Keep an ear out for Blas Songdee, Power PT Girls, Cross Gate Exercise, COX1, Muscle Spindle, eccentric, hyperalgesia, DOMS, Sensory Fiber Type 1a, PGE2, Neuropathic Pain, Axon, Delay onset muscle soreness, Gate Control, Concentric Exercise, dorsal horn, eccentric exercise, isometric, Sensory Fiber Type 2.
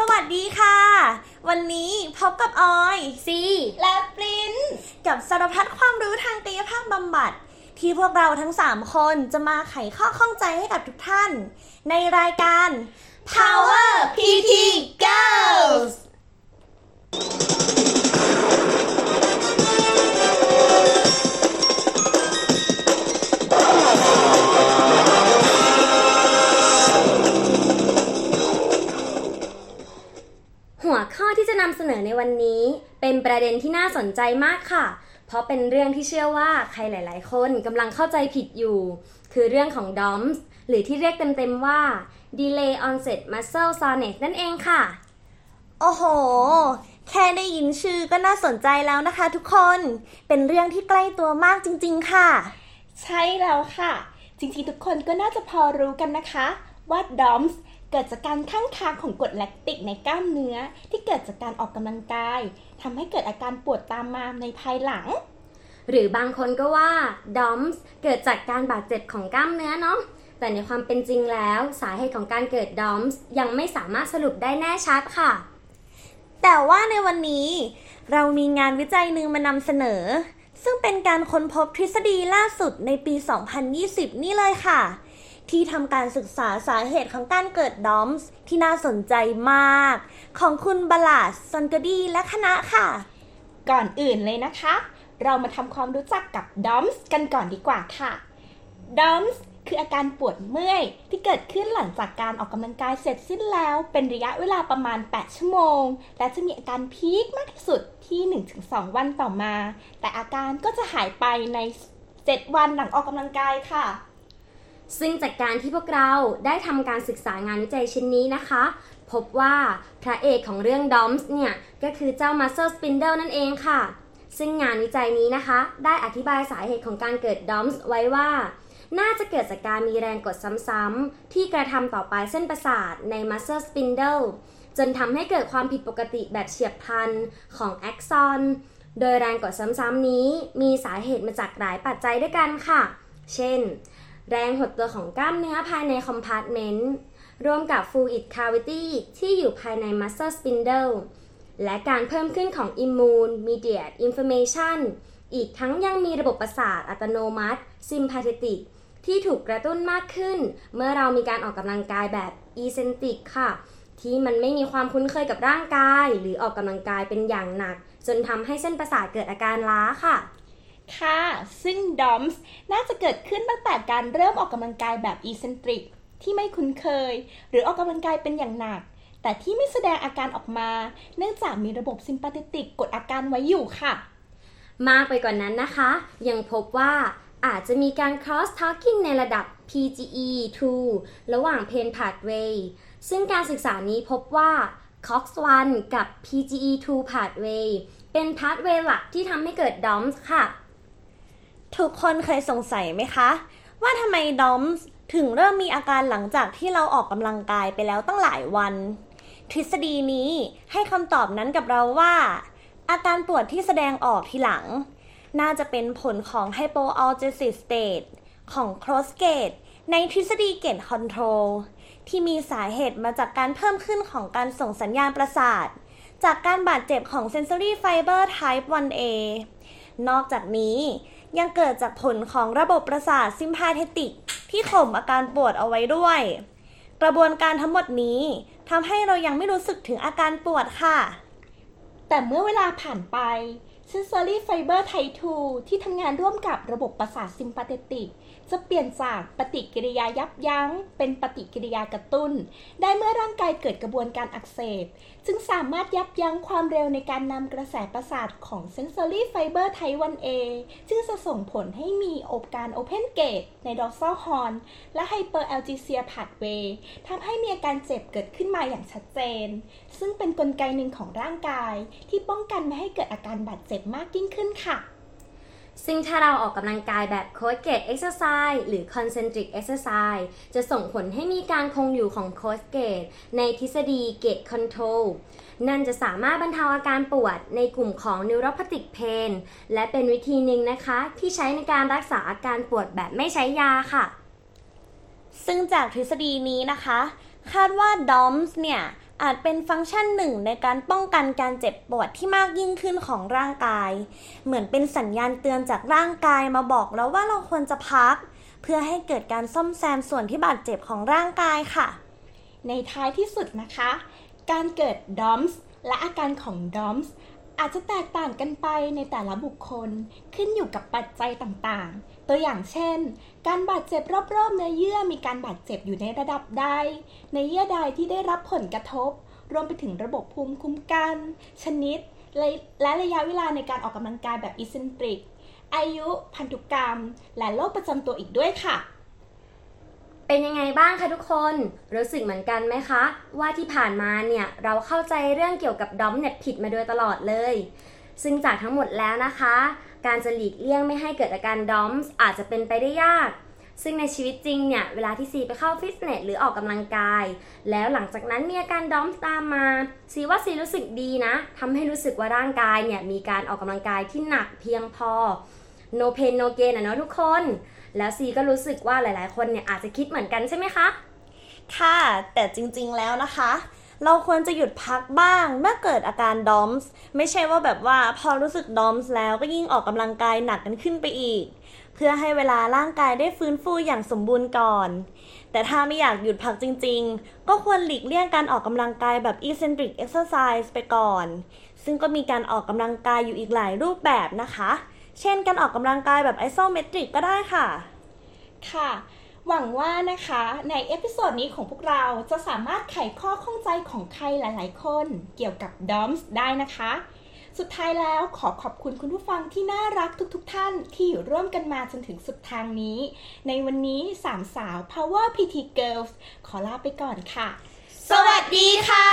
สวัสดีค่ะวันนี้พบกับออยซีและปรินซ์กับสารพัดความรู้ทางกายภาพบำบัดที่พวกเราทั้ง3คนจะมาไขข้อข้องใจให้กับทุกท่านในรายการ Power PT Girlsข้อที่จะนำเสนอในวันนี้เป็นประเด็นที่น่าสนใจมากค่ะเพราะเป็นเรื่องที่เชื่อว่าใครหลายๆคนกำลังเข้าใจผิดอยู่คือเรื่องของ DOMS หรือที่เรียกเต็มๆว่า Delay onset muscle soreness นั่นเองค่ะโอ้โหแค่ได้ยินชื่อก็น่าสนใจแล้วนะคะทุกคนเป็นเรื่องที่ใกล้ตัวมากจริงๆค่ะใช่แล้วค่ะจริงๆทุกคนก็น่าจะพอรู้กันนะคะว่า DOMSเกิดจากการข้างค้างของกรดแลคติกในกล้ามเนื้อที่เกิดจากการออกกำลังกายทำให้เกิดอาการปวดตามมาในภายหลังหรือบางคนก็ว่า DOMS เกิดจากการบาดเจ็บของกล้ามเนื้อเนาะแต่ในความเป็นจริงแล้วสาเหตุของการเกิด DOMS ยังไม่สามารถสรุปได้แน่ชัดค่ะแต่ว่าในวันนี้เรามีงานวิจัยนึงมานำเสนอซึ่งเป็นการค้นพบทฤษฎีล่าสุดในปี 2020 นี่เลยค่ะที่ทำการศึกษาสาเหตุของการเกิด DOMS ที่น่าสนใจมากของคุณบลาส ซอนกดีและคณะค่ะก่อนอื่นเลยนะคะเรามาทำความรู้จักกับ DOMS กันก่อนดีกว่าค่ะ DOMS คืออาการปวดเมื่อยที่เกิดขึ้นหลังจากการออกกำลังกายเสร็จสิ้นแล้วเป็นระยะเวลาประมาณ8ชั่วโมงและจะมีอาการพีคมากที่สุดที่ 1-2 วันต่อมาแต่อาการก็จะหายไปใน7วันหลังออกกำลังกายค่ะซึ่งจากการที่พวกเราได้ทำการศึกษางานวิจัยชิ้นนี้นะคะพบว่าพระเอกของเรื่อง DOMS เนี่ยก็คือเจ้า Muscle Spindle นั่นเองค่ะซึ่งงานวิจัยนี้นะคะได้อธิบายสาเหตุของการเกิด DOMS ไว้ว่าน่าจะเกิดจากการมีแรงกดซ้ำๆที่กระทำต่อปลายเส้นประสาทใน Muscle Spindle จนทำให้เกิดความผิดปกติแบบเฉียบพลันของ Axon โดยแรงกดซ้ำๆนี้มีสาเหตุมาจากหลายปัจจัยด้วยกันค่ะเช่นแรงหดตัวของกล้ามเนื้อภายในคอมพาร์ตเมนต์รวมกับ fluid cavity ที่อยู่ภายใน muscle spindle และการเพิ่มขึ้นของ immune mediated inflammation อีกทั้งยังมีระบบประสาทอัตโนมัติ sympathetic ที่ถูกกระตุ้นมากขึ้นเมื่อเรามีการออกกำลังกายแบบ eccentric ค่ะที่มันไม่มีความคุ้นเคยกับร่างกายหรือออกกำลังกายเป็นอย่างหนักจนทำให้เส้นประสาทเกิดอาการล้าค่ะค่ะซึ่ง DOMS น่าจะเกิดขึ้นตั้งแต่การเริ่มออกกำลังกายแบบ eccentric ที่ไม่คุ้นเคยหรือออกกำลังกายเป็นอย่างหนักแต่ที่ไม่แสดงอาการออกมาเนื่องจากมีระบบ sympathetic กดอาการไว้อยู่ค่ะมากไปกว่านั้นนะคะยังพบว่าอาจจะมีการ cross talking ในระดับ PGE2 ระหว่าง pain pathway ซึ่งการศึกษานี้พบว่า COX1 กับ PGE2 pathway เป็น pathway หลักที่ทำให้เกิด DOMS ค่ะทุกคนเคยสงสัยไหมคะว่าทำไม DOMS ถึงเริ่มมีอาการหลังจากที่เราออกกำลังกายไปแล้วตั้งหลายวันทฤษฎีนี้ให้คำตอบนั้นกับเราว่าอาการปวดที่แสดงออกทีหลังน่าจะเป็นผลของ hyperalgesia state ของ cross gate ในทฤษฎี gate control ที่มีสาเหตุมาจากการเพิ่มขึ้นของการส่งสัญญาณประสาทจากการบาดเจ็บของ sensory fiber type 1a นอกจากนี้ยังเกิดจากผลของระบบประสาทซิมพาเทติกที่ข่มอาการปวดเอาไว้ด้วยกระบวนการทั้งหมดนี้ทำให้เรายังไม่รู้สึกถึงอาการปวดค่ะแต่เมื่อเวลาผ่านไป Sensory Fiber Type 2 ที่ทำงานร่วมกับระบบประสาทซิมพาเทติกจะเปลี่ยนจากปฏิกิริยายับยั้งเป็นปฏิกิริยากระตุ้นได้เมื่อร่างกายเกิดกระบวนการอักเสบจึงสามารถยับยั้งความเร็วในการนำกระแสประสาทของ Sensory Fiber Type 1A ซึ่งจะส่งผลให้มีโอกาส Open Gate ใน dorsal horn และ hyperalgesia pathway ทำให้มีอาการเจ็บเกิดขึ้นมาอย่างชัดเจนซึ่งเป็นกลไกหนึ่งของร่างกายที่ป้องกันไม่ให้เกิดอาการบาดเจ็บมากยิ่งขึ้นค่ะซึ่งถ้าเราออกกำลังกายแบบ Cross Gate Exercise หรือ Concentric Exercise จะส่งผลให้มีการคงอยู่ของ Cross Gate ในทฤษฎี Gate Control นั่นจะสามารถบรรเทาอาการปวดในกลุ่มของ Neuropathic Pain และเป็นวิธีหนึ่งนะคะที่ใช้ในการรักษาอาการปวดแบบไม่ใช้ยาค่ะซึ่งจากทฤษฎีนี้นะคะคาดว่า DOMS เนี่ย อาจเป็นฟังก์ชันหนึ่งในการป้องกันการเจ็บปวดที่มากยิ่งขึ้นของร่างกายเหมือนเป็นสัญญาณเตือนจากร่างกายมาบอกเราว่าเราควรจะพักเพื่อให้เกิดการซ่อมแซมส่วนที่บาดเจ็บของร่างกายค่ะในท้ายที่สุดนะคะการเกิดดอมส์และอาการของดอมส์อาจจะแตกต่างกันไปในแต่ละบุคคลขึ้นอยู่กับปัจจัยต่างๆตัวอย่างเช่นการบาดเจ็บรอบๆเนื้อเยื่อมีการบาดเจ็บอยู่ในระดับใดในเยื่อใดที่ได้รับผลกระทบรวมไปถึงระบบภูมิคุ้มกันชนิดและระยะเวลาในการออกกำลังกายแบบ eccentric อายุพันธุกรรมและโรคประจำตัวอีกด้วยค่ะเป็นยังไงบ้างคะทุกคนรู้สึกเหมือนกันไหมคะว่าที่ผ่านมาเนี่ยเราเข้าใจเรื่องเกี่ยวกับดอมเนี่ยผิดมาโดยตลอดเลยซึ่งจากทั้งหมดแล้วนะคะการจะหลีกเลี่ยงไม่ให้เกิดอาการดอมอาจจะเป็นไปได้ยากซึ่งในชีวิตจริงเนี่ยเวลาที่ซีไปเข้าฟิตเนสหรือออกกำลังกายแล้วหลังจากนั้นมีอาการดอมตามมาซีว่าซีรู้สึกดีนะทำให้รู้สึกว่าร่างกายเนี่ยมีการออกกำลังกายที่หนักเพียงพอno pain no gain นะเนาะทุกคนแล้วซีก็รู้สึกว่าหลายๆคนเนี่ยอาจจะคิดเหมือนกันใช่ไหมคะค่ะแต่จริงๆแล้วนะคะเราควรจะหยุดพักบ้างเมื่อเกิดอาการดอมส์ไม่ใช่ว่าแบบว่าพอรู้สึกดอมส์แล้วก็ยิ่งออกกำลังกายหนักกันขึ้นไปอีกเพื่อให้เวลาร่างกายได้ฟื้นฟูอย่างสมบูรณ์ก่อนแต่ถ้าไม่อยากหยุดพักจริงๆก็ควรหลีกเลี่ยงการออกกำลังกายแบบ eccentric exercise ไปก่อนซึ่งก็มีการออกกำลังกายอยู่อีกหลายรูปแบบนะคะเช่นการออกกำลังกายแบบ isometric ก็ได้ค่ะค่ะหวังว่านะคะในเอพิโซดนี้ของพวกเราจะสามารถไขข้อข้องใจของใครหลายๆคนเกี่ยวกับ DOMS ได้นะคะสุดท้ายแล้วขอขอบคุณคุณผู้ฟังที่น่ารักทุกท่านที่อยู่ร่วมกันมาจนถึงสุดทางนี้ในวันนี้สามสาว Power PT Girls ขอลาไปก่อนค่ะสวัสดีค่ะ